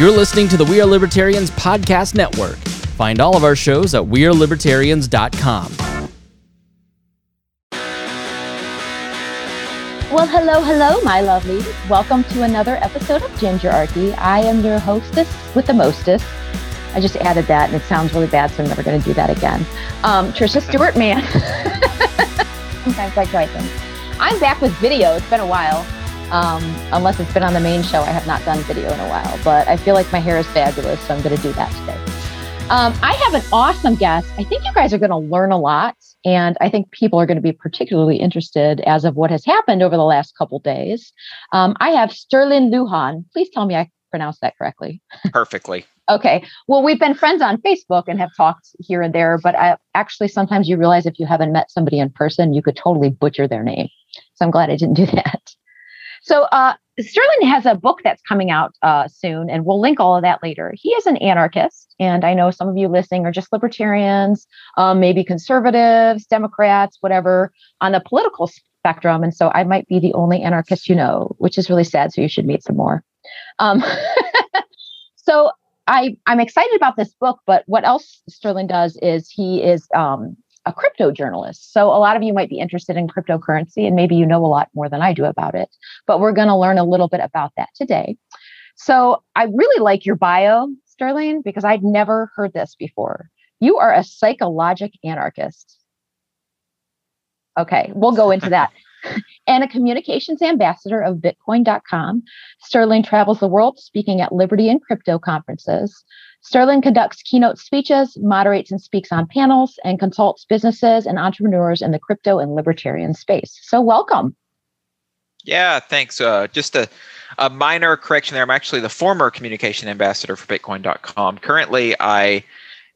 You're listening to the We Are Libertarians podcast network. Find all of our shows at wearelibertarians.com. Well, hello, hello, my lovelies. Welcome to another episode of Gingerarchy. I am your hostess with the mostest. I just added that, and it sounds really bad, so I'm never going to do that again. Trisha Stewart, man. Sometimes I try things. I'm back with video. It's been a while. Unless it's been on the main show, I have not done video in a while. But I feel like my hair is fabulous, so I'm going to do that today. I have an awesome guest. I think you guys are going to learn a lot. And I think people are going to be particularly interested as of what has happened over the last couple days. I have Sterlin Lujan. Please tell me I pronounced that correctly. Perfectly. Okay. Well, we've been friends on Facebook and have talked here and there, but I actually sometimes you realize if you haven't met somebody in person, you could totally butcher their name. So I'm glad I didn't do that. So Sterlin has a book that's coming out soon, and we'll link all of that later. He is an anarchist, and I know some of you listening are just libertarians, maybe conservatives, Democrats, whatever, on the political spectrum. And so I might be the only anarchist you know, which is really sad. So you should meet some more. So I'm excited about this book, but what else Sterlin does is he is a crypto journalist. So a lot of you might be interested in cryptocurrency, and maybe you know a lot more than I do about it, but we're going to learn a little bit about that today. So I really like your bio, Sterlin, because I'd never heard this before. You are a psychologic anarchist. Okay, we'll go into that. And a communications ambassador of Bitcoin.com, Sterlin travels the world speaking at liberty and crypto conferences. Sterlin conducts keynote speeches, moderates and speaks on panels, and consults businesses and entrepreneurs in the crypto and libertarian space. So welcome. Yeah, thanks. Just a minor correction there. I'm actually the former communication ambassador for Bitcoin.com. Currently, I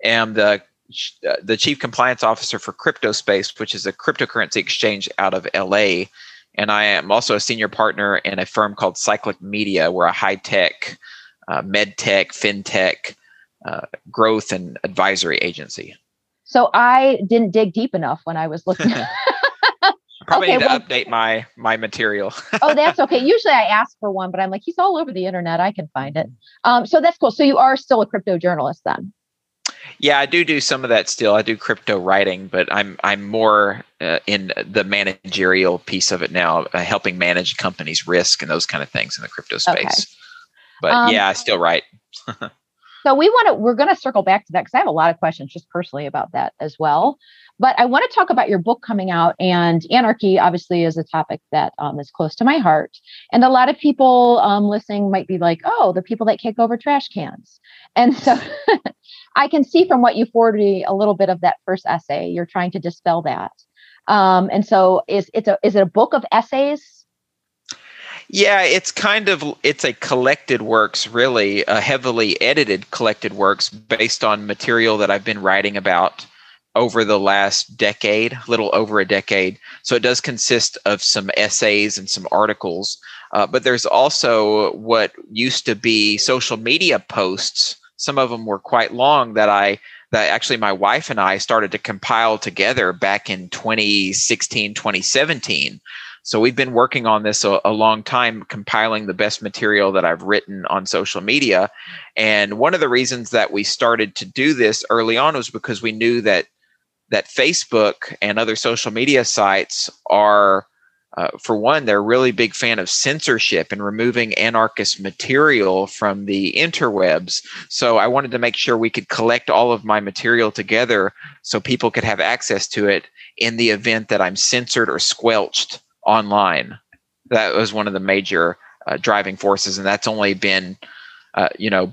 am the chief compliance officer for Cryptospace, which is a cryptocurrency exchange out of LA. And I am also a senior partner in a firm called Cyclic Media. We're a high tech, med tech, fintech, growth and advisory agency. So I didn't dig deep enough when I was looking. Probably need to update my material. Oh, that's okay. Usually I ask for one, but I'm like, he's all over the internet. I can find it. So that's cool. So you are still a crypto journalist then? Yeah, I do some of that still. I do crypto writing, but I'm more in the managerial piece of it now, helping manage companies' risk and those kind of things in the crypto space. Okay. But yeah, I still write. So we're going to circle back to that because I have a lot of questions just personally about that as well. But I want to talk about your book coming out, and anarchy obviously is a topic that is close to my heart. And a lot of people listening might be like, oh, the people that kick over trash cans. And so I can see from what you forwarded me a little bit of that first essay, you're trying to dispel that. And so is it a book of essays? Yeah, it's a collected works, really, a heavily edited collected works based on material that I've been writing about over the last decade, a little over a decade. So it does consist of some essays and some articles, but there's also what used to be social media posts. Some of them were quite long that actually my wife and I started to compile together back in 2016, 2017. So we've been working on this a long time, compiling the best material that I've written on social media. And one of the reasons that we started to do this early on was because we knew that Facebook and other social media sites are, for one, they're a really big fan of censorship and removing anarchist material from the interwebs. So I wanted to make sure we could collect all of my material together so people could have access to it in the event that I'm censored or squelched online. That was one of the major driving forces, and that's only been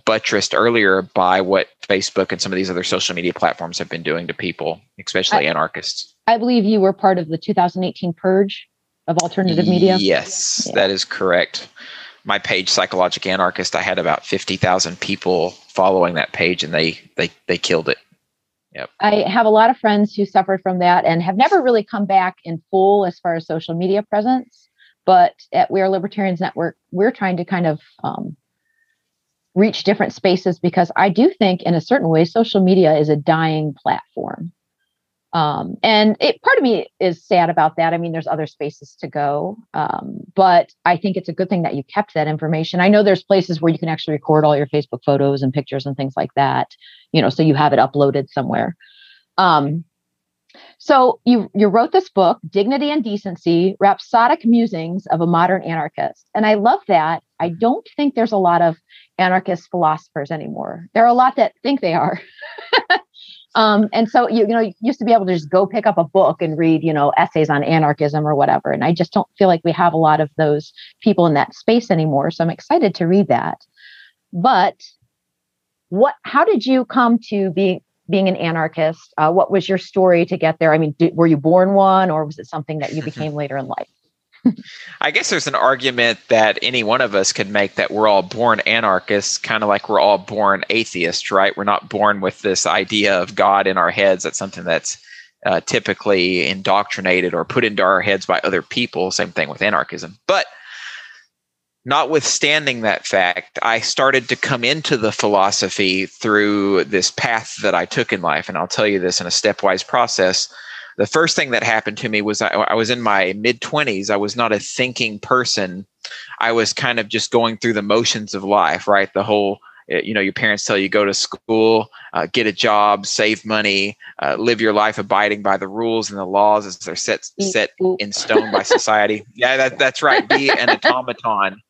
buttressed earlier by what Facebook and some of these other social media platforms have been doing to people, especially anarchists. I believe you were part of the 2018 purge of alternative media. Yes, yeah. That is correct. My page, Psychologic Anarchist, I had about 50,000 people following that page, and they killed it. Yep. I have a lot of friends who suffered from that and have never really come back in full as far as social media presence. But at We Are Libertarians Network, we're trying to kind of reach different spaces because I do think in a certain way, social media is a dying platform. And part of me is sad about that. I mean, there's other spaces to go, but I think it's a good thing that you kept that information. I know there's places where you can actually record all your Facebook photos and pictures and things like that, you know, so you have it uploaded somewhere. So you wrote this book, Dignity and Decency, Rhapsodic Musings of a Modern Anarchist. And I love that. I don't think there's a lot of anarchist philosophers anymore. There are a lot that think they are. And so, you used to be able to just go pick up a book and read, essays on anarchism or whatever. And I just don't feel like we have a lot of those people in that space anymore. So I'm excited to read that. But how did you come to being an anarchist? What was your story to get there? I mean, were you born one, or was it something that you became later in life? I guess there's an argument that any one of us could make that we're all born anarchists, kind of like we're all born atheists, right? We're not born with this idea of God in our heads. That's something that's typically indoctrinated or put into our heads by other people. Same thing with anarchism. But notwithstanding that fact, I started to come into the philosophy through this path that I took in life. And I'll tell you this in a stepwise process. The first thing that happened to me was I was in my mid-20s. I was not a thinking person. I was kind of just going through the motions of life, right? The whole, your parents tell you go to school, get a job, save money, live your life abiding by the rules and the laws as they're set in stone by society. Yeah, that's right. Be an automaton,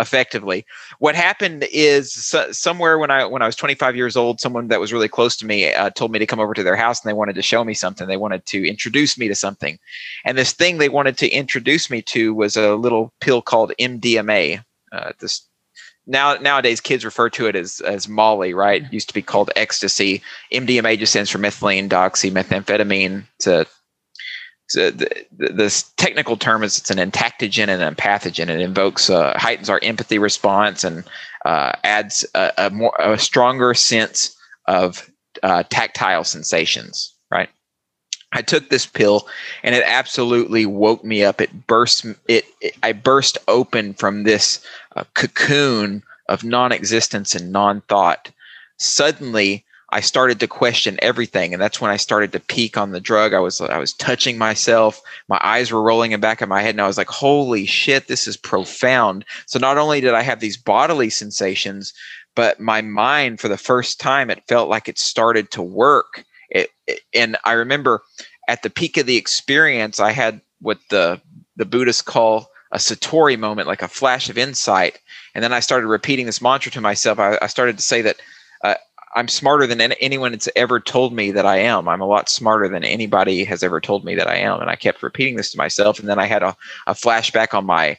effectively. What happened is somewhere when I was 25 years old, someone that was really close to me told me to come over to their house, and they wanted to show me something. They wanted to introduce me to something. And this thing they wanted to introduce me to was a little pill called MDMA. Nowadays, kids refer to it as Molly, right? It used to be called ecstasy. MDMA just stands for methylene doxymethamphetamine. So this technical term is it's an entactogen and a pathogen. It invokes, heightens our empathy response and adds a stronger sense of tactile sensations, right? I took this pill and it absolutely woke me up. I burst open from this cocoon of non-existence and non-thought. Suddenly, I started to question everything, and that's when I started to peak on the drug. I was touching myself. My eyes were rolling in back of my head, and I was like, holy shit, this is profound. So not only did I have these bodily sensations, but my mind, for the first time, it felt like it started to work. And I remember at the peak of the experience, I had what the Buddhists call a Satori moment, like a flash of insight. And then I started repeating this mantra to myself. I started to say that I'm smarter than anyone that's ever told me that I am. I'm a lot smarter than anybody has ever told me that I am. And I kept repeating this to myself. And then I had a flashback on my,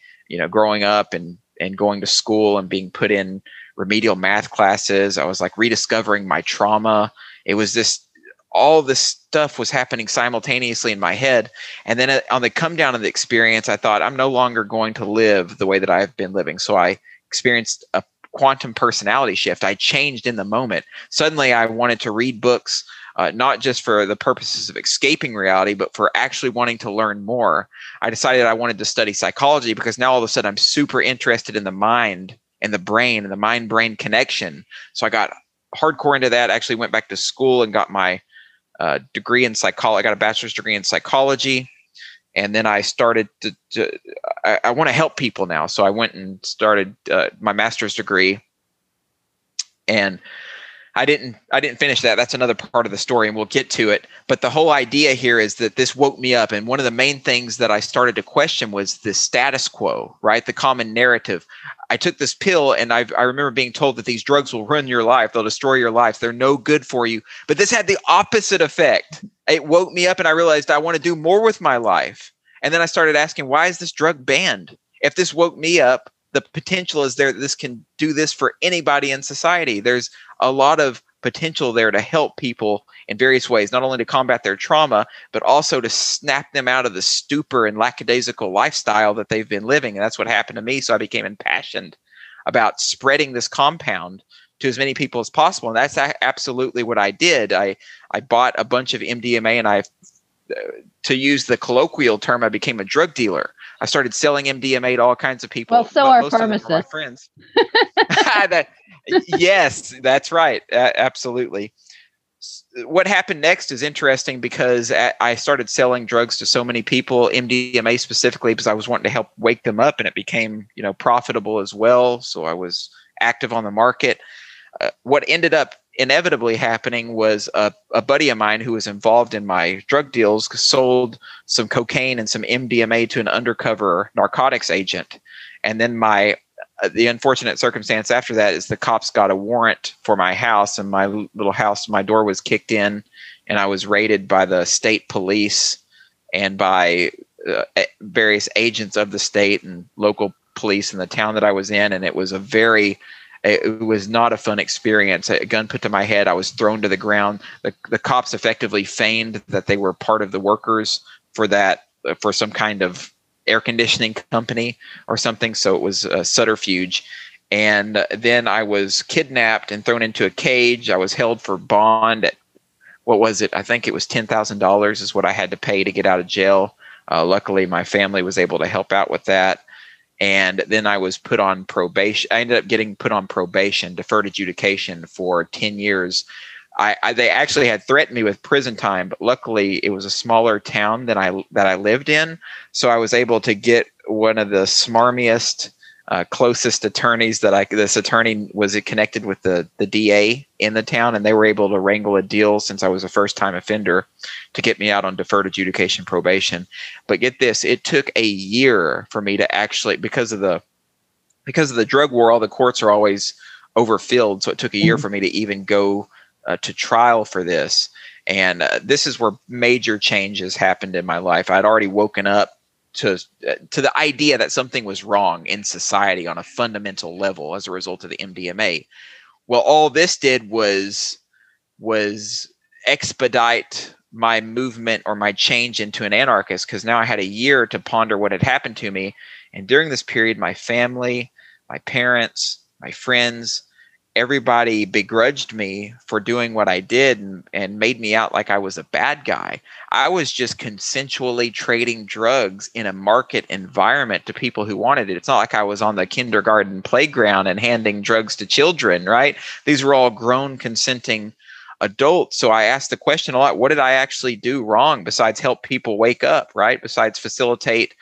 growing up and going to school and being put in remedial math classes. I was like rediscovering my trauma. It was all this stuff was happening simultaneously in my head. And then on the come down of the experience, I thought, I'm no longer going to live the way that I've been living. So I experienced a quantum personality shift. I changed in the moment. Suddenly, I wanted to read books, not just for the purposes of escaping reality, but for actually wanting to learn more. I decided I wanted to study psychology because now all of a sudden I'm super interested in the mind and the brain and the mind-brain connection. So I got hardcore into that. I actually went back to school and got my degree in psychology. I got a bachelor's degree in psychology. And then I started I want to help people now. So I went and started my master's degree, and I didn't finish that. That's another part of the story, and we'll get to it. But the whole idea here is that this woke me up. And one of the main things that I started to question was the status quo, right? The common narrative. I took this pill, and I remember being told that these drugs will ruin your life. They'll destroy your life. They're no good for you. But this had the opposite effect. It woke me up, and I realized I want to do more with my life. And then I started asking, why is this drug banned? If this woke me up, the potential is there that this can do this for anybody in society. There's a lot of potential there to help people in various ways, not only to combat their trauma, but also to snap them out of the stupor and lackadaisical lifestyle that they've been living. And that's what happened to me. So I became impassioned about spreading this compound to as many people as possible. And that's absolutely what I did. I bought a bunch of MDMA, and to use the colloquial term, I became a drug dealer. I started selling MDMA to all kinds of people. Well, so are pharmacists. My friends. Yes, that's right. Absolutely. what happened next is interesting because I started selling drugs to so many people, MDMA specifically, because I was wanting to help wake them up, and it became, you know, profitable as well. So I was active on the market. What ended up inevitably happening was a buddy of mine who was involved in my drug deals sold some cocaine and some MDMA to an undercover narcotics agent. And then my the unfortunate circumstance after that is the cops got a warrant for my house, and my little house, my door was kicked in, and I was raided by the state police and by various agents of the state and local police in the town that I was in. And it was it was not a fun experience. A gun put to my head. I was thrown to the ground. The cops effectively feigned that they were part of the workers for some kind of air conditioning company or something. So it was a subterfuge. And then I was kidnapped and thrown into a cage. I was held for bond at, what was it? I think it was $10,000 is what I had to pay to get out of jail. Luckily, my family was able to help out with that. And then I was put on probation. I ended up getting put on probation, deferred adjudication for 10 years. They actually had threatened me with prison time, but luckily it was a smaller town that I lived in. So I was able to get one of the smarmiest, closest attorneys this attorney was connected with the DA in the town, and they were able to wrangle a deal since I was a first-time offender to get me out on deferred adjudication probation. But get this, it took a year for me to actually, because of the drug war, all the courts are always overfilled. So it took a year for me to even go to trial for this. And this is where major changes happened in my life. I'd already woken up to the idea that something was wrong in society on a fundamental level as a result of the MDMA. Well, all this did was expedite my movement or my change into an anarchist, because now I had a year to ponder what had happened to me. And during this period, my family, my parents, my friends, everybody begrudged me for doing what I did and made me out like I was a bad guy. I was just consensually trading drugs in a market environment to people who wanted it. It's not like I was on the kindergarten playground and handing drugs to children, right? These were all grown, consenting adults. So I asked the question a lot, what did I actually do wrong besides help people wake up, right? Besides facilitate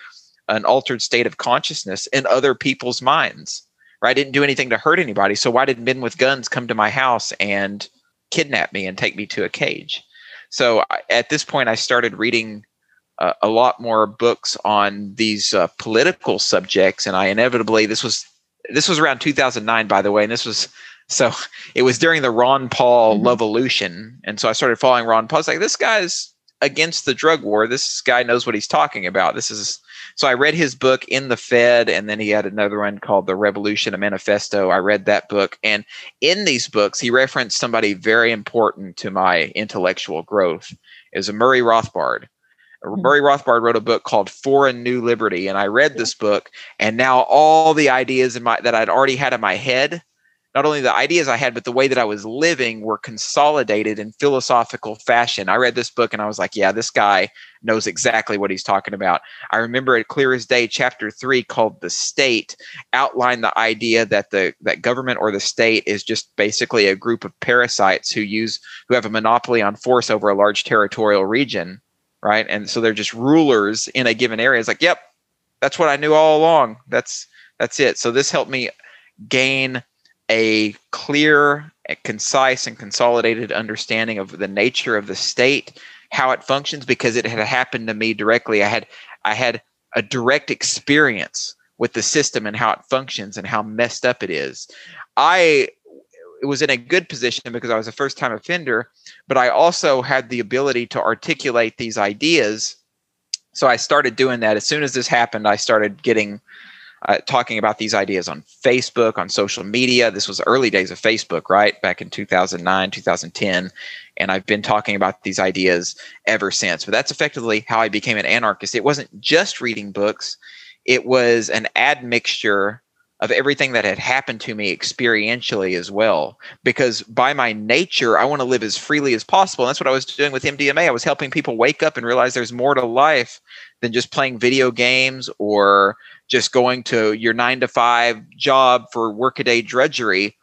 an altered state of consciousness in other people's minds? Right? I didn't do anything to hurt anybody. So why did men with guns come to my house and kidnap me and take me to a cage? So at this point, I started reading a lot more books on these political subjects. And I inevitably, this was around 2009, by the way. And it was during the Ron Paul Lovolution. And so I started following Ron Paul. It's like, this guy's against the drug war. This guy knows what he's talking about. So I read his book In the Fed, and then he had another one called The Revolution, a Manifesto. I read that book. And in these books, he referenced somebody very important to my intellectual growth. It was Murray Rothbard. Murray Rothbard wrote a book called For a New Liberty. And I read this book, and now all the ideas that I'd already had in my head, not only the ideas I had, but the way that I was living were consolidated in philosophical fashion. I read this book and I was like, yeah, this guy knows exactly what he's talking about. I remember it clear as day, chapter 3 called The State outlined the idea that that government or the state is just basically a group of parasites who have a monopoly on force over a large territorial region, right? And so they're just rulers in a given area. It's like, yep, that's what I knew all along. That's it. So this helped me gain a clear, concise, and consolidated understanding of the nature of the state, how it functions, because it had happened to me directly. I had a direct experience with the system and how it functions and how messed up it is. I was in a good position because I was a first-time offender, but I also had the ability to articulate these ideas. So I started doing that. As soon as this happened, I started getting talking about these ideas on Facebook, on social media. This was the early days of Facebook, right? Back in 2009, 2010. And I've been talking about these ideas ever since. But that's effectively how I became an anarchist. It wasn't just reading books. It was an admixture of everything that had happened to me experientially as well. Because by my nature, I want to live as freely as possible. And that's what I was doing with MDMA. I was helping people wake up and realize there's more to life than just playing video games or just going to your 9-to-5 job for workaday drudgery.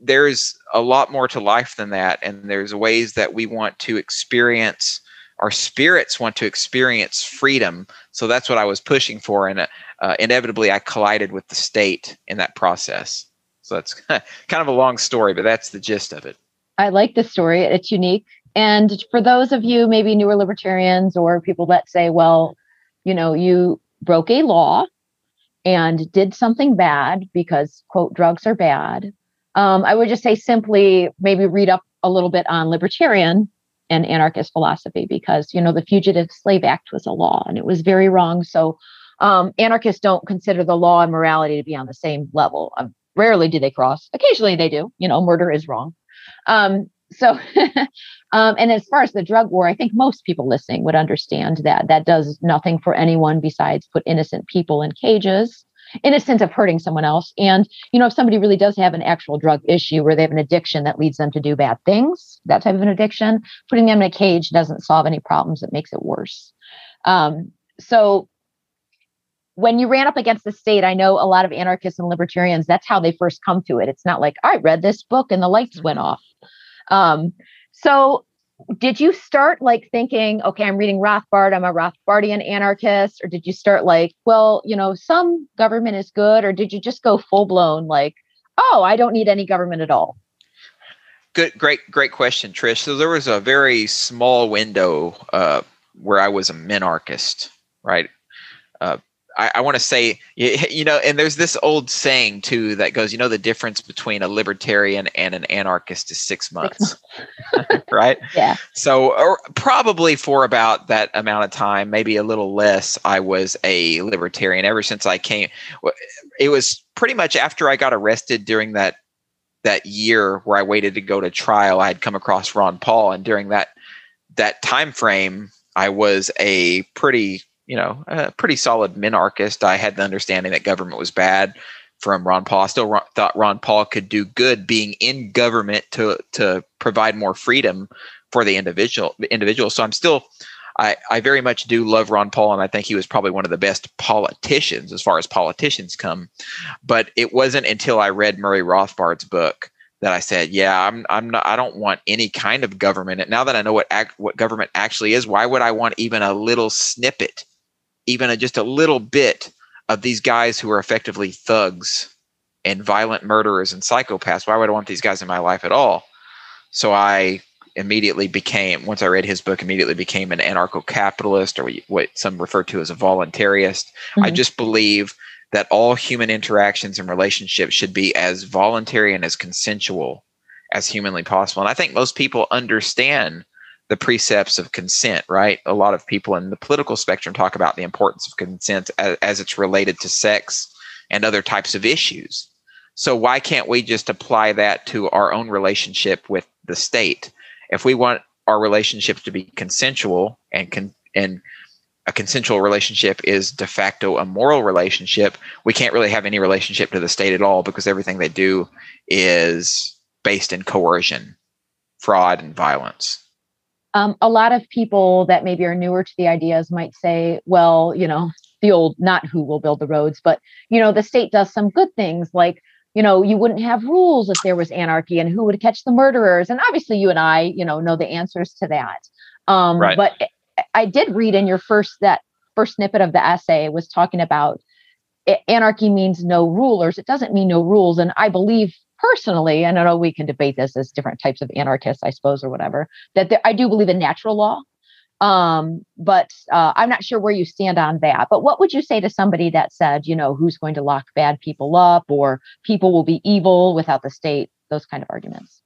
There's a lot more to life than that. And there's ways that we want to experience, our spirits want to experience freedom. So that's what I was pushing for. And inevitably, I collided with the state in that process. So that's kind of a long story, but that's the gist of it. I like this story. It's unique. And for those of you, maybe newer libertarians or people that say, well, you know, you broke a law and did something bad because, quote, drugs are bad. I would just say simply maybe read up a little bit on libertarian and anarchist philosophy because, you know, the Fugitive Slave Act was a law and it was very wrong. So anarchists don't consider the law and morality to be on the same level. Rarely do they cross. Occasionally they do. You know, murder is wrong. And as far as the drug war, I think most people listening would understand that that does nothing for anyone besides put innocent people in cages, innocent of hurting someone else. And, you know, if somebody really does have an actual drug issue where they have an addiction that leads them to do bad things, that type of an addiction, putting them in a cage doesn't solve any problems. It makes it worse. So when you ran up against the state, I know a lot of anarchists and libertarians, that's how they first come to it. It's not like, I read this book and the lights went off. So did you start like thinking, okay, I'm reading Rothbard, I'm a Rothbardian anarchist, or did you start like, well, you know, some government is good, or did you just go full blown like, oh, I don't need any government at all? Good, great question, Trish. So there was a very small window where I was a minarchist, right? I want to say, you know, and there's this old saying too that goes, you know, the difference between a libertarian and an anarchist is 6 months, right? Yeah. So or probably for about that amount of time, maybe a little less, I was a libertarian ever since I came. It was pretty much after I got arrested during that year where I waited to go to trial. I had come across Ron Paul, and during that time frame, I was a pretty solid minarchist. I had the understanding that government was bad from Ron Paul. I still thought Ron Paul could do good being in government to provide more freedom for the individual. So I'm still, I very much do love Ron Paul, and I think he was probably one of the best politicians as far as politicians come. But it wasn't until I read Murray Rothbard's book that I said, yeah, I don't want any kind of government. And now that I know what government actually is, why would I want even a little snippet, just a little bit of these guys who are effectively thugs and violent murderers and psychopaths? Why would I want these guys in my life at all? So I once I read his book, immediately became an anarcho-capitalist, or what some refer to as a voluntarist. Mm-hmm. I just believe that all human interactions and relationships should be as voluntary and as consensual as humanly possible. And I think most people understand the precepts of consent, right? A lot of people in the political spectrum talk about the importance of consent as it's related to sex and other types of issues. So why can't we just apply that to our own relationship with the state? If we want our relationships to be consensual, and a consensual relationship is de facto a moral relationship, we can't really have any relationship to the state at all, because everything they do is based in coercion, fraud, and violence. A lot of people that maybe are newer to the ideas might say, well, you know, the old not who will build the roads, but, you know, the state does some good things, like, you know, you wouldn't have rules if there was anarchy, and who would catch the murderers. And obviously you and I, you know the answers to that. Right. But I did read in your first snippet of the essay was talking about anarchy means no rulers. It doesn't mean no rules. And I believe personally, and I know we can debate this as different types of anarchists, I suppose, or whatever, that I do believe in natural law. But I'm not sure where you stand on that. But what would you say to somebody that said, you know, who's going to lock bad people up, or people will be evil without the state, those kind of arguments?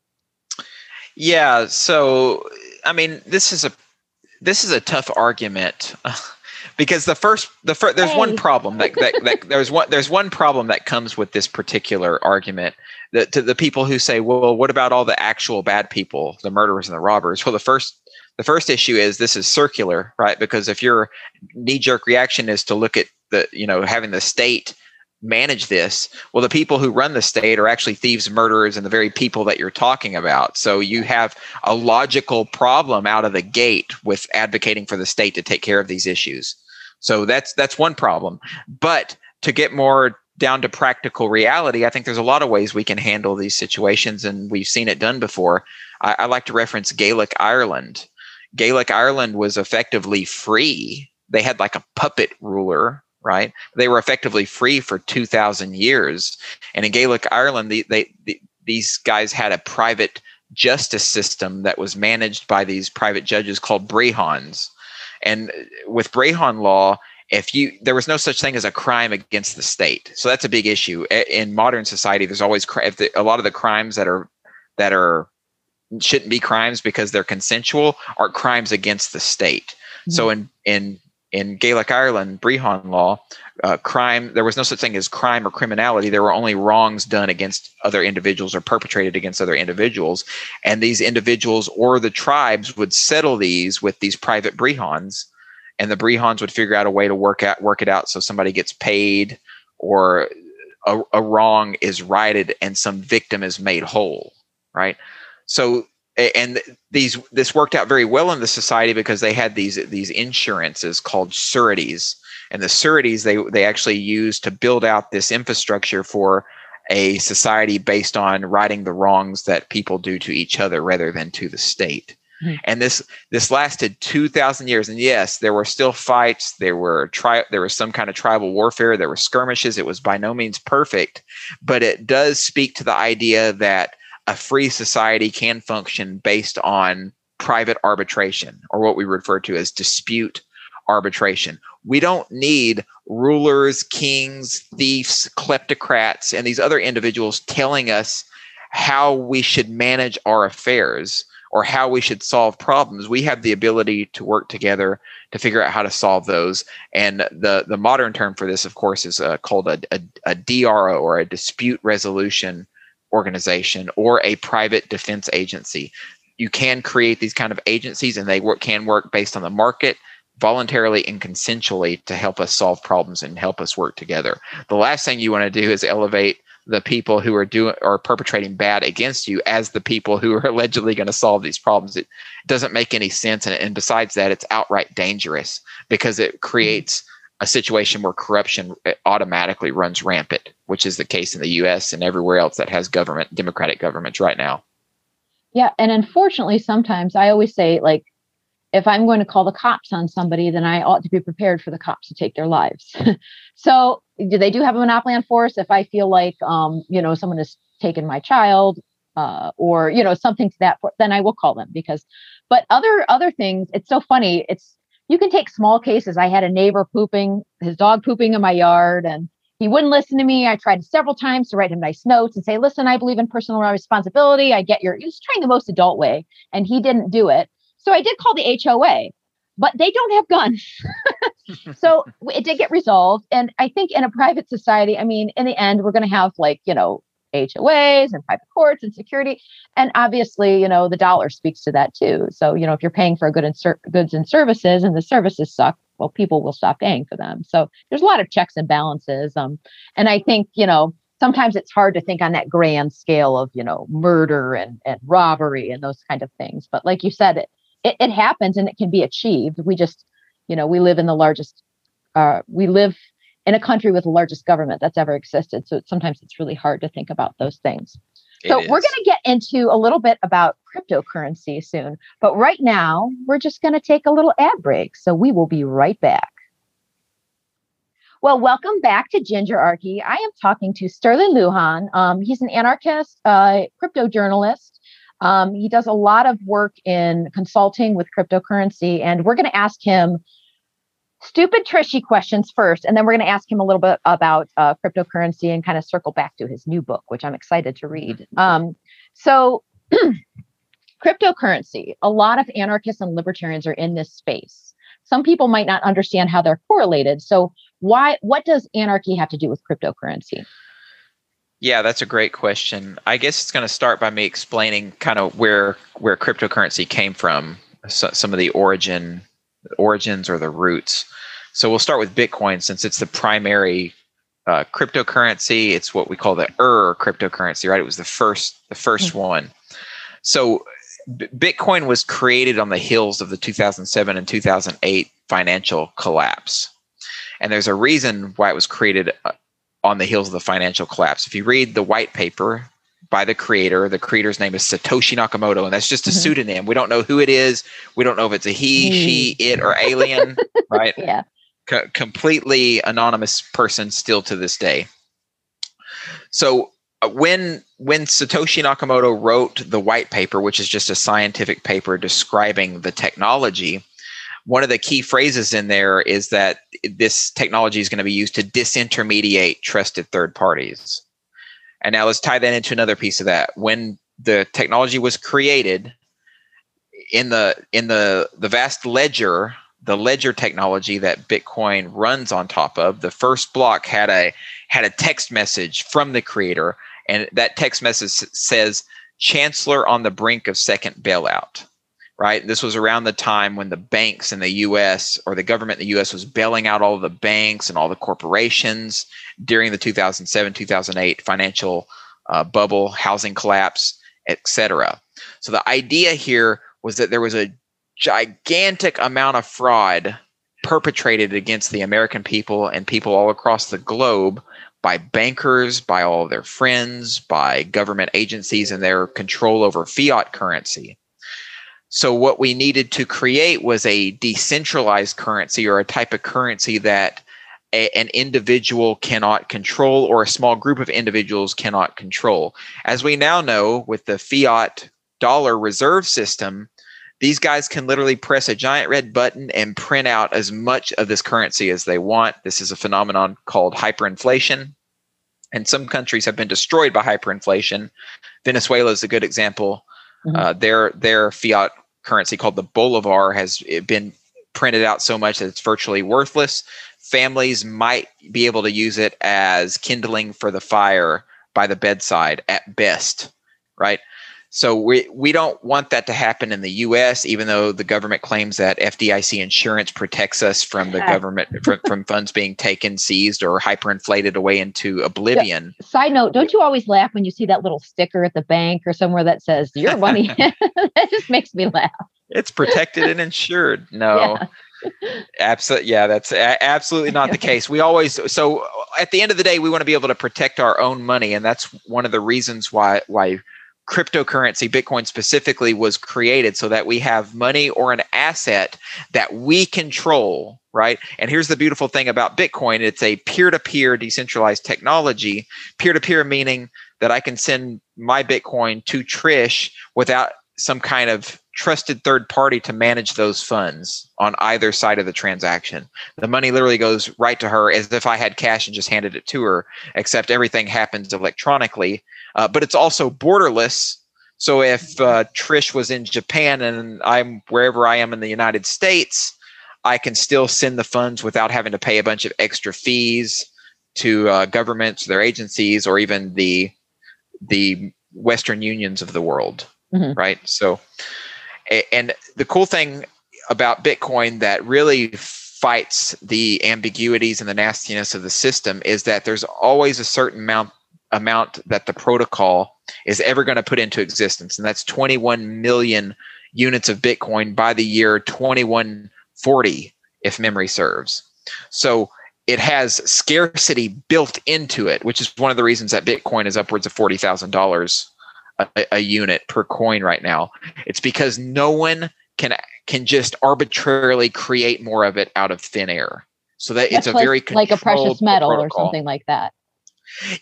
Yeah. So, I mean, this is a tough argument because there's one problem that comes with this particular argument, that to the people who say, well, what about all the actual bad people, the murderers and the robbers? Well, the first issue is this is circular, right? Because if your knee-jerk reaction is to look at having the state manage this, well, the people who run the state are actually thieves, murderers, and the very people that you're talking about. So you have a logical problem out of the gate with advocating for the state to take care of these issues. So that's one problem. But to get more down to practical reality, I think there's a lot of ways we can handle these situations, and we've seen it done before. I like to reference Gaelic Ireland. Gaelic Ireland was effectively free. They had like a puppet ruler, right? They were effectively free for 2,000 years. And in Gaelic Ireland, these guys had a private justice system that was managed by these private judges called Brehons. And with Brehon law, there was no such thing as a crime against the state. So that's a big issue. In modern society, there's always a lot of the crimes that shouldn't be crimes because they're consensual are crimes against the state. Mm-hmm. So in Gaelic Ireland, Brehon law, there was no such thing as crime or criminality. There were only wrongs done against other individuals or perpetrated against other individuals. And these individuals or the tribes would settle these with these private Brehons, and the Brehons would figure out a way to work it out so somebody gets paid or a wrong is righted and some victim is made whole, right? So, and this worked out very well in the society because they had these insurances called sureties, and the sureties they actually used to build out this infrastructure for a society based on righting the wrongs that people do to each other rather than to the state. Mm-hmm. And this lasted 2,000 years. And yes, there were still fights. There was some kind of tribal warfare. There were skirmishes. It was by no means perfect, but it does speak to the idea that a free society can function based on private arbitration, or what we refer to as dispute arbitration. We don't need rulers, kings, thieves, kleptocrats, and these other individuals telling us how we should manage our affairs or how we should solve problems. We have the ability to work together to figure out how to solve those. And the modern term for this, of course, is called a DRO, or a dispute resolution organization, or a private defense agency. You can create these kind of agencies, and they can work based on the market, voluntarily and consensually, to help us solve problems and help us work together. The last thing you want to do is elevate the people who are perpetrating bad against you as the people who are allegedly going to solve these problems. It doesn't make any sense. And besides that, it's outright dangerous because it creates a situation where corruption automatically runs rampant, which is the case in the US and everywhere else that has democratic governments right now. Yeah. And unfortunately, sometimes I always say, like, if I'm going to call the cops on somebody, then I ought to be prepared for the cops to take their lives. So they do have a monopoly on force. If I feel like, someone has taken my child or, something to that, then I will call them but other things, it's so funny. You can take small cases. I had a neighbor his dog pooping in my yard, and he wouldn't listen to me. I tried several times to write him nice notes and say, listen, I believe in personal responsibility. He was trying the most adult way, and he didn't do it. So I did call the HOA, but they don't have guns. So it did get resolved. And I think in a private society, I mean, in the end, we're going to have HOAs and private courts and security. And obviously, the dollar speaks to that too. So, if you're paying for goods and services, and the services suck, well, people will stop paying for them. So there's a lot of checks and balances. And I think, sometimes it's hard to think on that grand scale of, murder and robbery and those kind of things. But like you said, it happens and it can be achieved. We just, we live in in a country with the largest government that's ever existed. So sometimes it's really hard to think about those things. So we're going to get into a little bit about cryptocurrency soon, but right now we're just going to take a little ad break. So we will be right back. Well, welcome back to Gingerarchy. I am talking to Sterlin Lujan. He's an anarchist, crypto journalist. He does a lot of work in consulting with cryptocurrency, and we're going to ask him stupid Trishy questions first, and then we're going to ask him a little bit about cryptocurrency and kind of circle back to his new book, which I'm excited to read. So cryptocurrency, a lot of anarchists and libertarians are in this space. Some people might not understand how they're correlated. So what does anarchy have to do with cryptocurrency? Yeah, that's a great question. I guess it's going to start by me explaining kind of where cryptocurrency came from, so some of the origins or the roots. So we'll start with Bitcoin, since it's the primary cryptocurrency. It's what we call the cryptocurrency, right? It was the first one. So Bitcoin was created on the heels of the 2007 and 2008 financial collapse. And there's a reason why it was created on the heels of the financial collapse. If you read the white paper by the creator, the creator's name is Satoshi Nakamoto, and that's just a pseudonym. We don't know who it is. We don't know if it's a he, she, it, or alien, right? Yeah. Completely anonymous person still to this day. So when Satoshi Nakamoto wrote the white paper, which is just a scientific paper describing the technology, one of the key phrases in there is that this technology is going to be used to disintermediate trusted third parties. And now let's tie that into another piece of that. When the technology was created, in the vast ledger, the ledger technology that Bitcoin runs on top of, the first block had a text message from the creator, and that text message says, "Chancellor on the brink of second bailout." Right? This was around the time when the banks in the U.S. or the government in the U.S. was bailing out all the banks and all the corporations during the 2007-2008 financial bubble, housing collapse, etc. So the idea here was that there was a gigantic amount of fraud perpetrated against the American people and people all across the globe by bankers, by all of their friends, by government agencies and their control over fiat currency. So what we needed to create was a decentralized currency, or a type of currency that an individual cannot control, or a small group of individuals cannot control. As we now know, with the fiat dollar reserve system, these guys can literally press a giant red button and print out as much of this currency as they want. This is a phenomenon called hyperinflation, and some countries have been destroyed by hyperinflation. Venezuela is a good example. Their fiat currency called the bolivar has been printed out so much that it's virtually worthless. Families might be able to use it as kindling for the fire by the bedside at best, right? So we don't want that to happen in the U.S., even though the government claims that FDIC insurance protects us from the government, from funds being taken, seized, or hyperinflated away into oblivion. So, side note, don't you always laugh when you see that little sticker at the bank or somewhere that says, your money? That just makes me laugh. It's protected and insured. No. Yeah. Absolutely. Yeah, that's absolutely not the case. We always, so at the end of the day, we want to be able to protect our own money. And that's one of the reasons why cryptocurrency, Bitcoin specifically, was created, so that we have money or an asset that we control, right? And here's the beautiful thing about Bitcoin. It's a peer-to-peer decentralized technology. Peer-to-peer meaning that I can send my Bitcoin to Trish without some kind of trusted third party to manage those funds on either side of the transaction. The money literally goes right to her as if I had cash and just handed it to her, except everything happens electronically. But it's also borderless. So if Trish was in Japan and I'm wherever I am in the United States, I can still send the funds without having to pay a bunch of extra fees to governments, their agencies, or even the Western unions of the world, right? So, and the cool thing about Bitcoin that really fights the ambiguities and the nastiness of the system is that there's always a certain amount that the protocol is ever going to put into existence. And that's 21 million units of Bitcoin by the year 2140, if memory serves. So it has scarcity built into it, which is one of the reasons that Bitcoin is upwards of $40,000 a unit per coin right now. It's because no one can just arbitrarily create more of it out of thin air. So that that's it's a like, very controlled like a precious metal protocol, or something like that.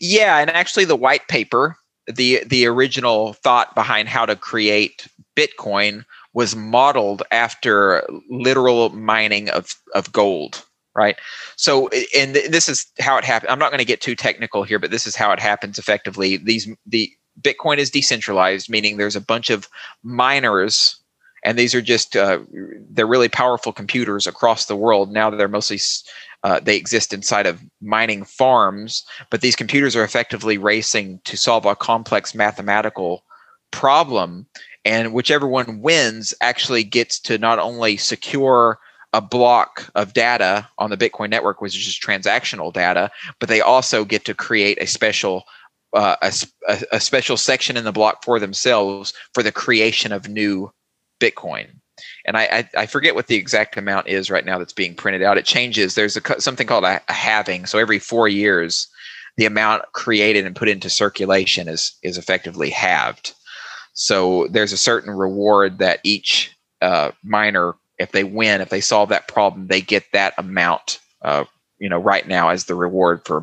Yeah, and actually the white paper, the original thought behind how to create Bitcoin, was modeled after literal mining of gold, right? So, and this is how it happened. I'm not going to get too technical here, but this is how it happens effectively. The Bitcoin is decentralized, meaning there's a bunch of miners, and these are just, they're really powerful computers across the world. Now they're mostly... they exist inside of mining farms, but these computers are effectively racing to solve a complex mathematical problem. And whichever one wins actually gets to not only secure a block of data on the Bitcoin network, which is just transactional data, but they also get to create a special section in the block for themselves for the creation of new Bitcoin. And I forget what the exact amount is right now that's being printed out. It changes. There's something called a halving. So every 4 years, the amount created and put into circulation is effectively halved. So there's a certain reward that each miner, if they win, if they solve that problem, they get that amount, right now as the reward for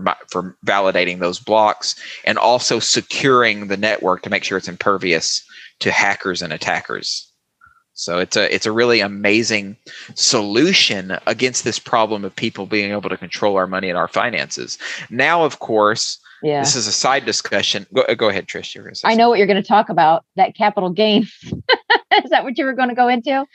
validating those blocks and also securing the network to make sure it's impervious to hackers and attackers. So it's a really amazing solution against this problem of people being able to control our money and our finances. Now, of course, this is a side discussion. Go ahead, Trish. You're going to say something. What you're going to talk about, that capital gain. Is that what you were going to go into?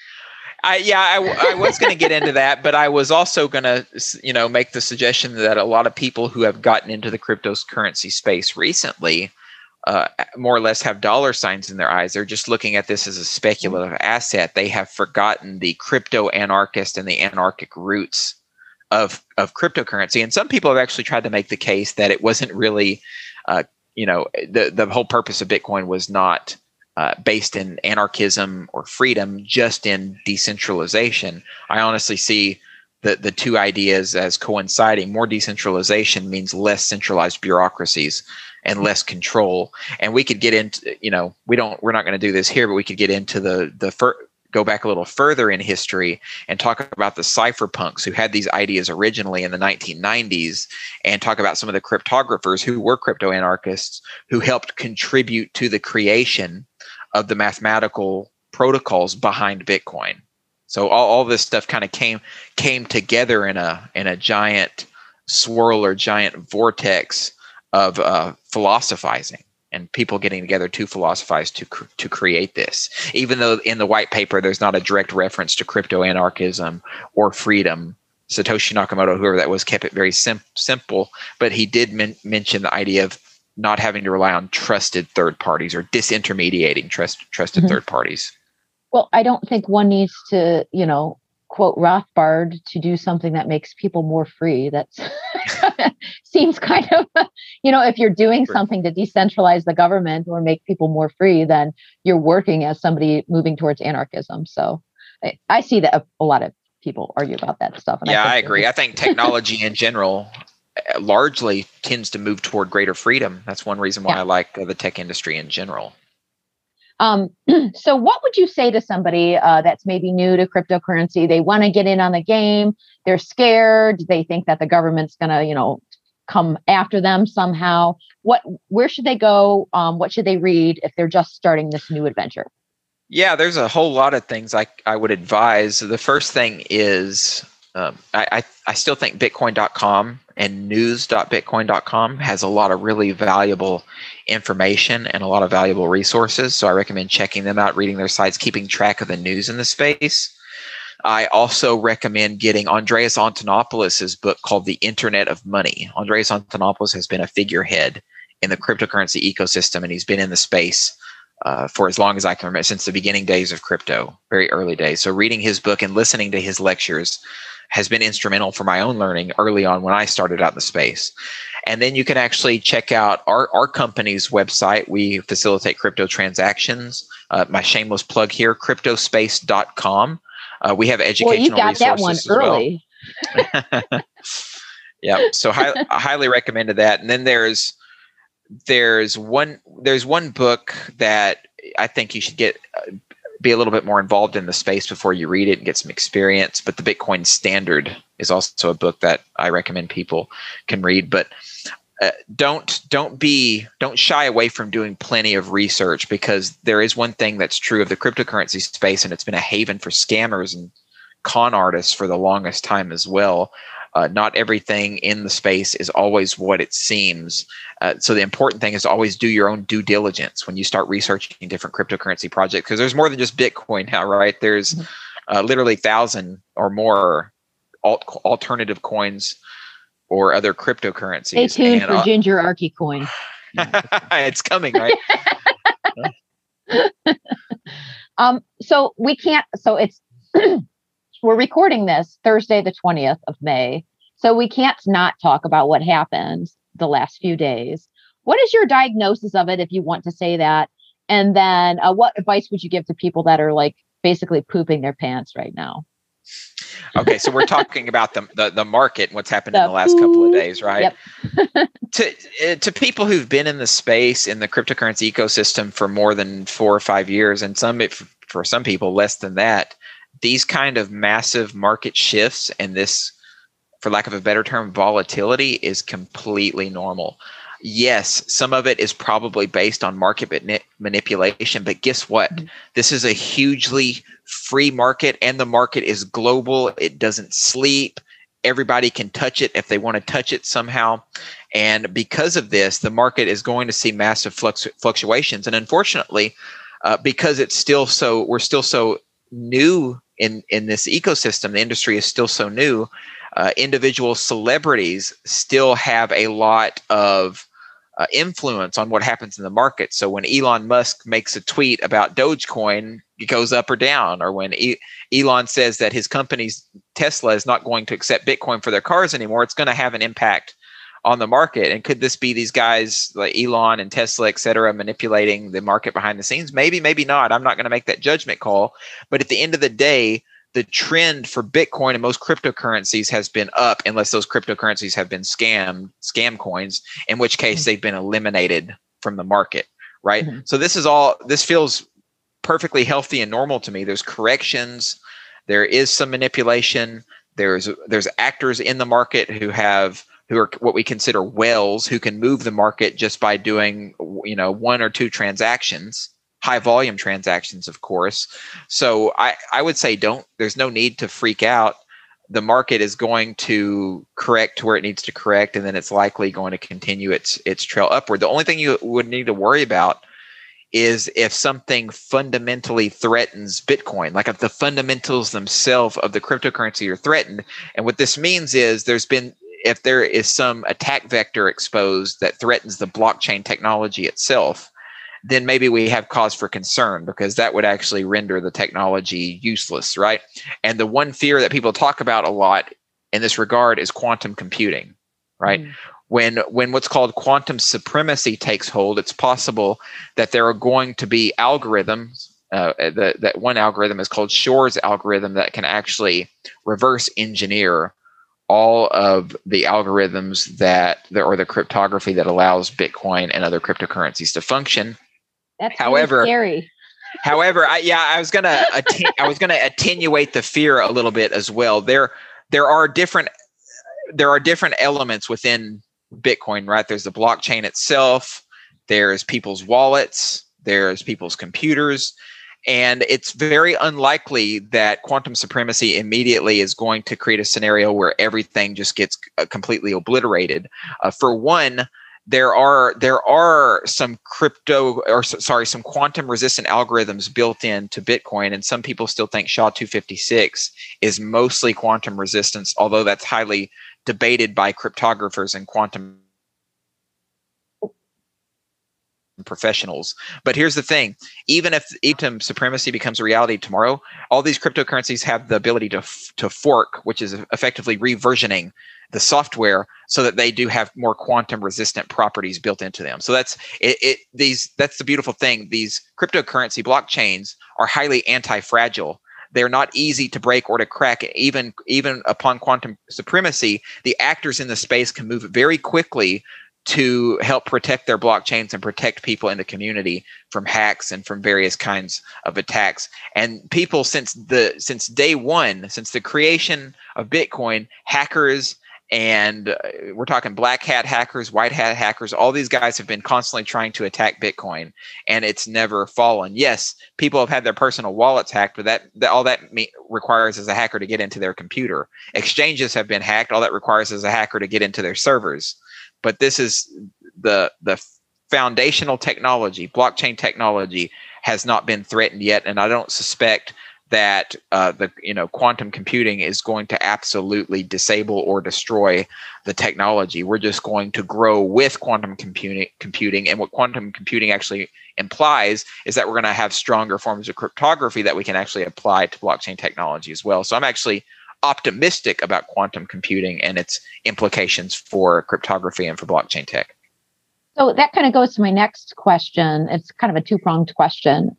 I was going to get into that, but I was also going to, make the suggestion that a lot of people who have gotten into the cryptocurrency space recently, more or less have dollar signs in their eyes. They're just looking at this as a speculative asset. They have forgotten the crypto anarchist and the anarchic roots of cryptocurrency. And some people have actually tried to make the case that it wasn't really, the whole purpose of Bitcoin was not based in anarchism or freedom, just in decentralization. I honestly see the two ideas as coinciding. More decentralization means less centralized bureaucracies and less control. And we could get into, we're not going to do this here, but we could get into go back a little further in history and talk about the cypherpunks who had these ideas originally in the 1990s, and talk about some of the cryptographers who were crypto anarchists who helped contribute to the creation of the mathematical protocols behind Bitcoin. So all this stuff kind of came together in a giant swirl or giant vortex of philosophizing and people getting together to philosophize to create this. Even though in the white paper there's not a direct reference to crypto anarchism or freedom, Satoshi Nakamoto, whoever that was, kept it very simple. But he did mention the idea of not having to rely on trusted third parties or disintermediating trusted third parties. Well, I don't think one needs to, quote Rothbard to do something that makes people more free. That seems kind of, if you're doing something to decentralize the government or make people more free, then you're working as somebody moving towards anarchism. So I see that a lot of people argue about that stuff. And I agree. I think technology in general largely tends to move toward greater freedom. That's one reason why I like the tech industry in general. So what would you say to somebody that's maybe new to cryptocurrency? They want to get in on the game. They're scared. They think that the government's going to, come after them somehow. Where should they go? What should they read if they're just starting this new adventure? Yeah, there's a whole lot of things I would advise. The first thing is I still think Bitcoin.com and news.bitcoin.com has a lot of really valuable information and a lot of valuable resources. So I recommend checking them out, reading their sites, keeping track of the news in the space. I also recommend getting Andreas Antonopoulos' book called The Internet of Money. Andreas Antonopoulos has been a figurehead in the cryptocurrency ecosystem, and he's been in the space for as long as I can remember, since the beginning days of crypto, very early days. So reading his book and listening to his lectures has been instrumental for my own learning early on when I started out in the space. And then you can actually check out our company's website. We facilitate crypto transactions. My shameless plug here, Cryptospace.com. We have educational resources. You got that one early. Well. Yeah, so I highly recommended that. And then there's one book that I think you should be a little bit more involved in the space before you read it and get some experience. But The Bitcoin Standard is also a book that I recommend people can read. But don't shy away from doing plenty of research, because there is one thing that's true of the cryptocurrency space, and it's been a haven for scammers and con artists for the longest time as well. Not everything in the space is always what it seems. So the important thing is to always do your own due diligence when you start researching different cryptocurrency projects, because there's more than just Bitcoin now, right? There's literally 1,000 or more alternative coins or other cryptocurrencies. Stay tuned for Gingerarchy coin. It's coming, right? We're recording this Thursday, the 20th of May, so we can't not talk about what happened the last few days. What is your diagnosis of it, if you want to say that? And then what advice would you give to people that are basically pooping their pants right now? Okay, so we're talking about the market and what's happened in the last couple of days, right? Yep. To people who've been in the space, in the cryptocurrency ecosystem for more than 4 or 5 years, and for some people less than that, these kind of massive market shifts and this, for lack of a better term, volatility is completely normal. Yes, some of it is probably based on market manipulation, but guess what? Mm-hmm. This is a hugely free market, and the market is global. It doesn't sleep. Everybody can touch it if they want to touch it somehow. And because of this, the market is going to see massive fluctuations. And unfortunately, because it's still so, we're still so new in this ecosystem, the industry is still so new, individual celebrities still have a lot of influence on what happens in the market. So when Elon Musk makes a tweet about Dogecoin, it goes up or down. Or when Elon says that his company's Tesla is not going to accept Bitcoin for their cars anymore, it's going to have an impact on the market. And could this be these guys like Elon and Tesla, et cetera, manipulating the market behind the scenes? Maybe, maybe not. I'm not going to make that judgment call. But at the end of the day, the trend for Bitcoin and most cryptocurrencies has been up, unless those cryptocurrencies have been scam coins, in which case they've been eliminated from the market, right? Mm-hmm. So this feels perfectly healthy and normal to me. There's corrections. There is some manipulation. There's actors in the market who are what we consider whales, who can move the market just by doing, one or two transactions. High volume transactions, of course. So I would say there's no need to freak out. The market is going to correct to where it needs to correct, and then it's likely going to continue its trail upward. The only thing you would need to worry about is if something fundamentally threatens Bitcoin, like if the fundamentals themselves of the cryptocurrency are threatened. And what this means is if there is some attack vector exposed that threatens the blockchain technology itself, then maybe we have cause for concern, because that would actually render the technology useless, right? And the one fear that people talk about a lot in this regard is quantum computing, right? Mm. When what's called quantum supremacy takes hold, it's possible that there are going to be algorithms. That one algorithm is called Shor's algorithm, that can actually reverse engineer all of the algorithms or the cryptography that allows Bitcoin and other cryptocurrencies to function. That's however scary. However, I was gonna attenuate the fear a little bit as well. There are different elements within Bitcoin, right? There's the blockchain itself. There's people's wallets. There's people's computers. And it's very unlikely that quantum supremacy immediately is going to create a scenario where everything just gets completely obliterated. For one, there are some quantum resistant algorithms built into Bitcoin, and some people still think SHA-256 is mostly quantum resistance, although that's highly debated by cryptographers and quantum professionals. But here's the thing: even if quantum supremacy becomes a reality tomorrow, all these cryptocurrencies have the ability to fork, which is effectively reversioning the software so that they do have more quantum resistant properties built into them. So that's the beautiful thing. These cryptocurrency blockchains are highly anti-fragile. They're not easy to break or to crack. Even upon quantum supremacy, the actors in the space can move very quickly to help protect their blockchains and protect people in the community from hacks and from various kinds of attacks. And people, since day one, since the creation of Bitcoin, hackers, and we're talking black hat hackers, white hat hackers, all these guys have been constantly trying to attack Bitcoin, and it's never fallen. Yes, people have had their personal wallets hacked, but all that requires is a hacker to get into their computer. Exchanges have been hacked. All that requires is a hacker to get into their servers. But this is the foundational technology. Blockchain technology has not been threatened yet, and I don't suspect that quantum computing is going to absolutely disable or destroy the technology. We're just going to grow with quantum computing, and what quantum computing actually implies is that we're going to have stronger forms of cryptography that we can actually apply to blockchain technology as well. So I'm actually optimistic about quantum computing and its implications for cryptography and for blockchain tech. So that kind of goes to my next question. It's kind of a two-pronged question.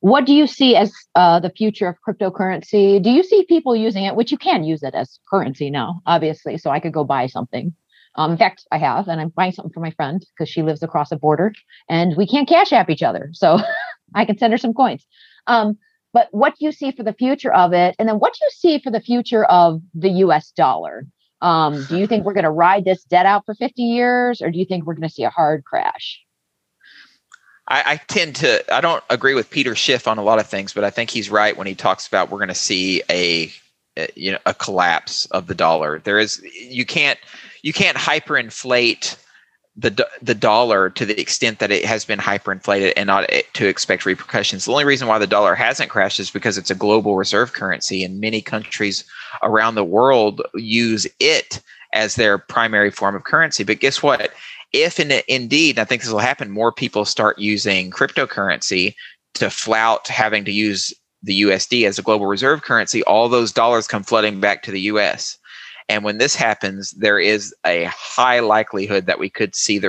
What do you see as the future of cryptocurrency? Do you see people using it, which you can use it as currency now, obviously, so I could go buy something. In fact, I have, and I'm buying something for my friend because she lives across a border and we can't Cash App each other. So I can send her some coins. But what do you see for the future of it? And then what do you see for the future of the US dollar? Do you think we're going to ride this debt out for 50 years, or do you think we're going to see a hard crash? I don't agree with Peter Schiff on a lot of things, but I think he's right when he talks about we're going to see a collapse of the dollar. There is, you can't hyperinflate the dollar to the extent that it has been hyperinflated and not to expect repercussions. The only reason why the dollar hasn't crashed is because it's a global reserve currency, and many countries around the world use it as their primary form of currency. But guess what? If indeed, I think this will happen, more people start using cryptocurrency to flout having to use the USD as a global reserve currency, all those dollars come flooding back to the US. And when this happens, there is a high likelihood that we could see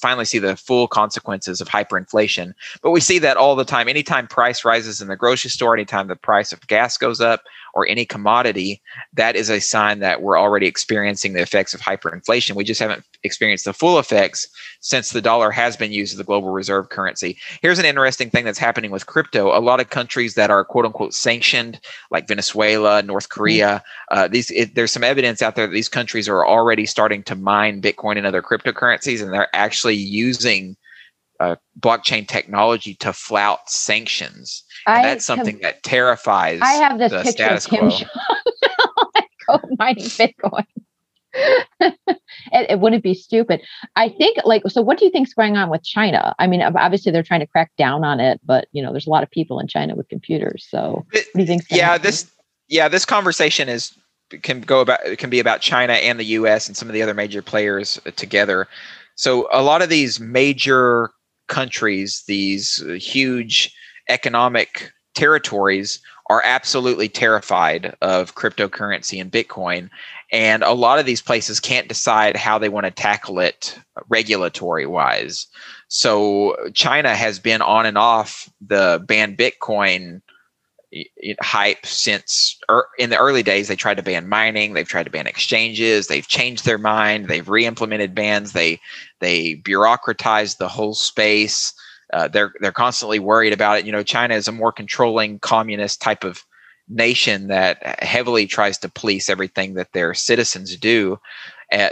finally see the full consequences of hyperinflation. But we see that all the time. Anytime price rises in the grocery store, anytime the price of gas goes up, or any commodity, that is a sign that we're already experiencing the effects of hyperinflation. We just haven't experienced the full effects since the dollar has been used as the global reserve currency. Here's an interesting thing that's happening with crypto. A lot of countries that are quote unquote sanctioned, like Venezuela, North Korea, there's some evidence out there that these countries are already starting to mine Bitcoin and other cryptocurrencies, and they're actually using blockchain technology to flout sanctions. And that's something that terrifies. I have this picture of Kim Jong mining Bitcoin. It wouldn't be stupid. I think, so what do you think is going on with China? I mean, obviously they're trying to crack down on it, but there's a lot of people in China with computers. So what do you think? This conversation can be about China and the US and some of the other major players together. So a lot of these major countries, these huge economic territories, are absolutely terrified of cryptocurrency and Bitcoin. And a lot of these places can't decide how they want to tackle it regulatory wise. So China has been on and off the ban Bitcoin hype since in the early days. They tried to ban mining, they've tried to ban exchanges, they've changed their mind, they've re-implemented bans, they bureaucratized the whole space. They're constantly worried about it. China is a more controlling communist type of nation that heavily tries to police everything that their citizens do.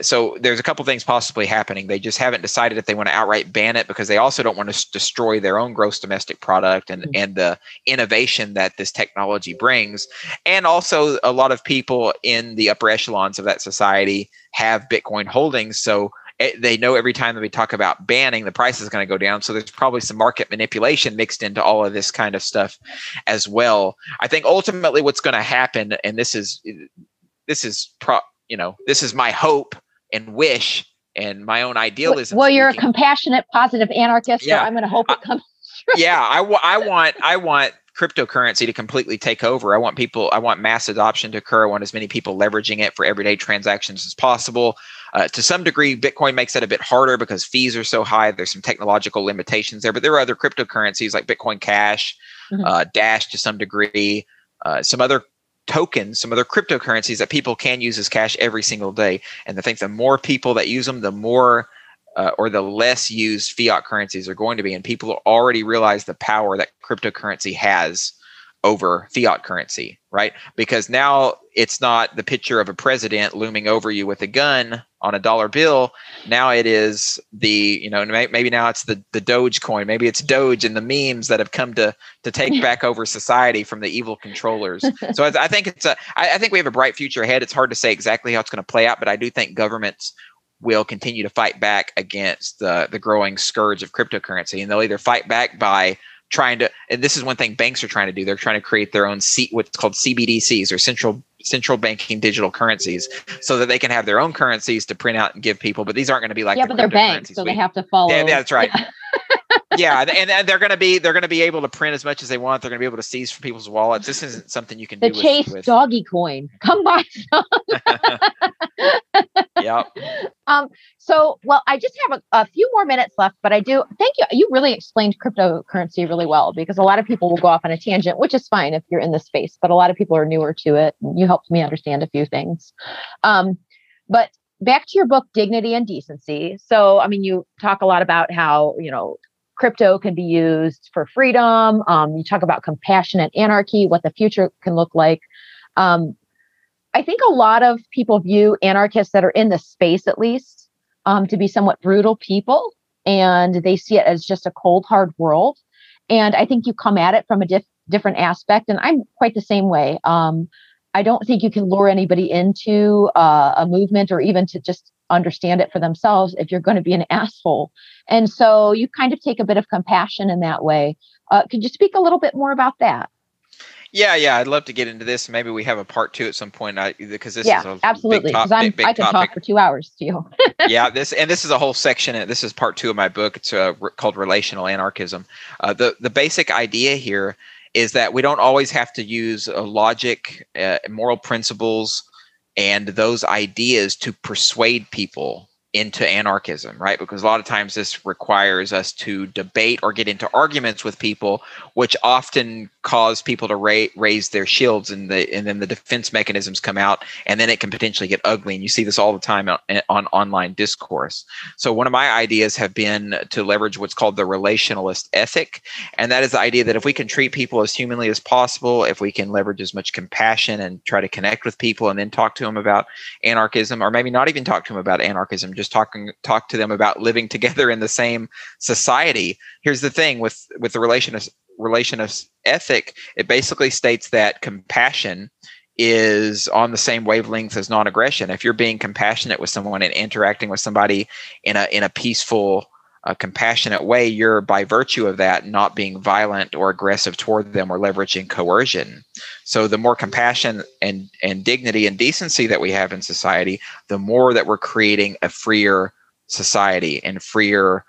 So there's a couple things possibly happening. They just haven't decided if they want to outright ban it, because they also don't want to destroy their own gross domestic product and the innovation that this technology brings. And also, a lot of people in the upper echelons of that society have Bitcoin holdings. So they know every time that we talk about banning, the price is going to go down. So there's probably some market manipulation mixed into all of this kind of stuff as well. I think ultimately what's going to happen, and this is my hope and wish and my own idealism. Well, you're a compassionate, positive anarchist, so I'm going to hope it comes true. Yeah, I want cryptocurrency to completely take over. I want mass adoption to occur. I want as many people leveraging it for everyday transactions as possible. To some degree, Bitcoin makes that a bit harder because fees are so high. There's some technological limitations there, but there are other cryptocurrencies like Bitcoin Cash, Dash to some degree, some other tokens, some other cryptocurrencies that people can use as cash every single day. And I think the more people that use them, the more or the less used fiat currencies are going to be. And people already realize the power that cryptocurrency has over fiat currency, right? Because now it's not the picture of a president looming over you with a gun on a dollar bill. Now it is maybe now it's the Dogecoin. Maybe it's Doge and the memes that have come to take back over society from the evil controllers. So I think we have a bright future ahead. It's hard to say exactly how it's going to play out, but I do think governments will continue to fight back against the growing scourge of cryptocurrency. And they'll either fight back by trying to, and this is one thing banks are trying to do, they're trying to create their own what's called CBDCs, or central banking digital currencies, so that they can have their own currencies to print out and give people. But these aren't going to be like but they're banks, so they have to follow. Yeah, that's right. Yeah, and they're going to be able to print as much as they want. They're going to be able to seize from people's wallets. This isn't something you can do. The Chase Doggy Coin, come by. Yep. So, I just have a few more minutes left, but I do. Thank you. You really explained cryptocurrency really well, because a lot of people will go off on a tangent, which is fine if you're in this space, but a lot of people are newer to it. And you helped me understand a few things. But back to your book, Dignity and Decency. So, I mean, you talk a lot about how, you know, crypto can be used for freedom. You talk about compassionate anarchy, what the future can look like. I think a lot of people view anarchists that are in this space, at least, to be somewhat brutal people, and they see it as just a cold, hard world. And I think you come at it from a different aspect, and I'm quite the same way. I don't think you can lure anybody into a movement or even to just understand it for themselves if you're going to be an asshole. And so you kind of take a bit of compassion in that way. Could you speak a little bit more about that? Yeah. I'd love to get into this. Maybe we have a part two at some point. Because this is a big topic. I could talk for 2 hours to you. Yeah. This is a whole section. This is part two of my book. It's called Relational Anarchism. The basic idea here is that we don't always have to use logic, moral principles, and those ideas to persuade people into anarchism, right? Because a lot of times this requires us to debate or get into arguments with people, which often cause people to raise their shields, and then the defense mechanisms come out, and then it can potentially get ugly. And you see this all the time on online discourse. So one of my ideas have been to leverage what's called the relationalist ethic. And that is the idea that if we can treat people as humanly as possible, if we can leverage as much compassion and try to connect with people and then talk to them about anarchism, or maybe not even talk to them about anarchism, just talk to them about living together in the same society. Here's the thing with the relationist ethic, it basically states that compassion is on the same wavelength as non-aggression. If you're being compassionate with someone and interacting with somebody in a peaceful, compassionate way, you're by virtue of that not being violent or aggressive toward them or leveraging coercion. So the more compassion and dignity and decency that we have in society, the more that we're creating a freer society and freer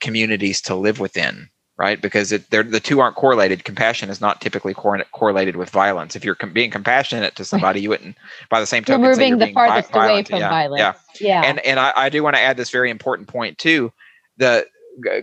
communities to live within. Right? Because the two aren't correlated. Compassion is not typically correlated with violence. If you're being compassionate to somebody, you wouldn't, by the same token, say you're being violent. Removing the farthest away from violence. Yeah. And I do want to add this very important point too. The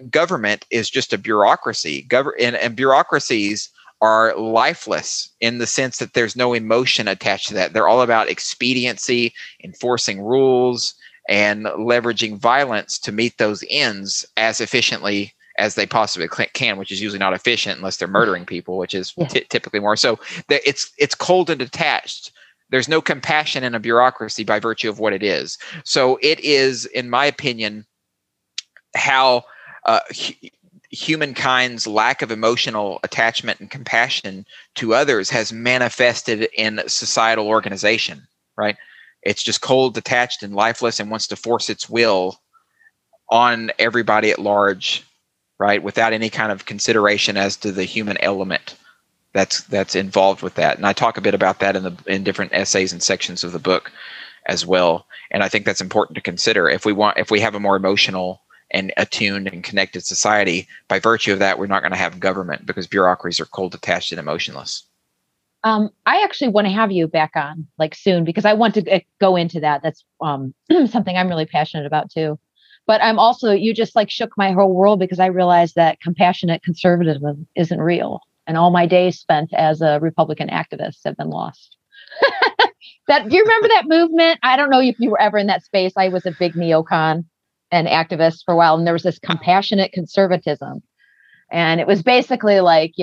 government is just a bureaucracy. And bureaucracies are lifeless in the sense that there's no emotion attached to that. They're all about expediency, enforcing rules, and leveraging violence to meet those ends as efficiently as they possibly can, which is usually not efficient unless they're murdering people, which is typically more. So it's cold and detached. There's no compassion in a bureaucracy by virtue of what it is. So it is, in my opinion, how humankind's lack of emotional attachment and compassion to others has manifested in societal organization, right? It's just cold, detached, and lifeless, and wants to force its will on everybody at large, right? Without any kind of consideration as to the human element that's involved with that. And I talk a bit about that in different essays and sections of the book as well. And I think that's important to consider. If we have a more emotional and attuned and connected society, by virtue of that, we're not going to have government, because bureaucracies are cold, detached, and emotionless. I actually want to have you back on soon, because I want to go into that. That's something I'm really passionate about too. But I'm also, you just shook my whole world, because I realized that compassionate conservatism isn't real. And all my days spent as a Republican activist have been lost. Do you remember that movement? I don't know if you were ever in that space. I was a big neocon and activists for a while, and there was this compassionate conservatism, and it was basically we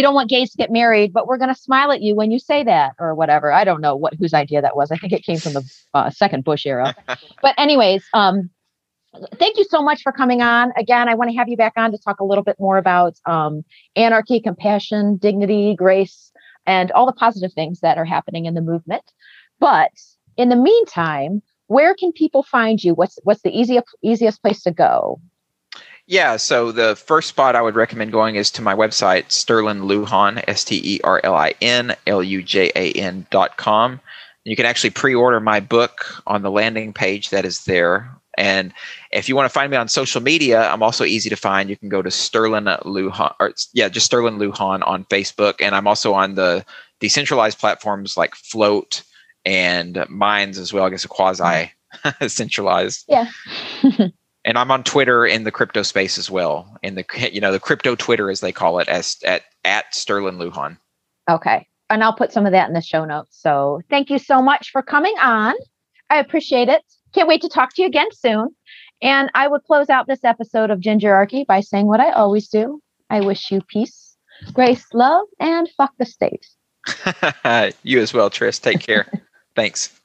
don't want gays to get married, but we're going to smile at you when you say that, or whatever. I don't know whose idea that was. I think it came from the second Bush era. But anyways, thank you so much for coming on. Again, I want to have you back on to talk a little bit more about anarchy, compassion, dignity, grace, and all the positive things that are happening in the movement. But in the meantime, where can people find you? What's the easiest place to go? Yeah, so the first spot I would recommend going is to my website, sterlinlujan.com. You can actually pre-order my book on the landing page that is there. And if you want to find me on social media, I'm also easy to find. You can go to Sterlin Lujan, just Sterlin Lujan on Facebook. And I'm also on the decentralized platforms like Float and Minds as well. I guess a quasi centralized. Yeah. And I'm on Twitter in the crypto space as well, in the the crypto Twitter as they call it, as at Sterlin Lujan. Okay, and I'll put some of that in the show notes. So thank you so much for coming on. I appreciate it. Can't wait to talk to you again soon. And I would close out this episode of Gingerarchy by saying what I always do. I wish you peace, grace, love, and fuck the state. You as well, Tris. Take care. Thanks.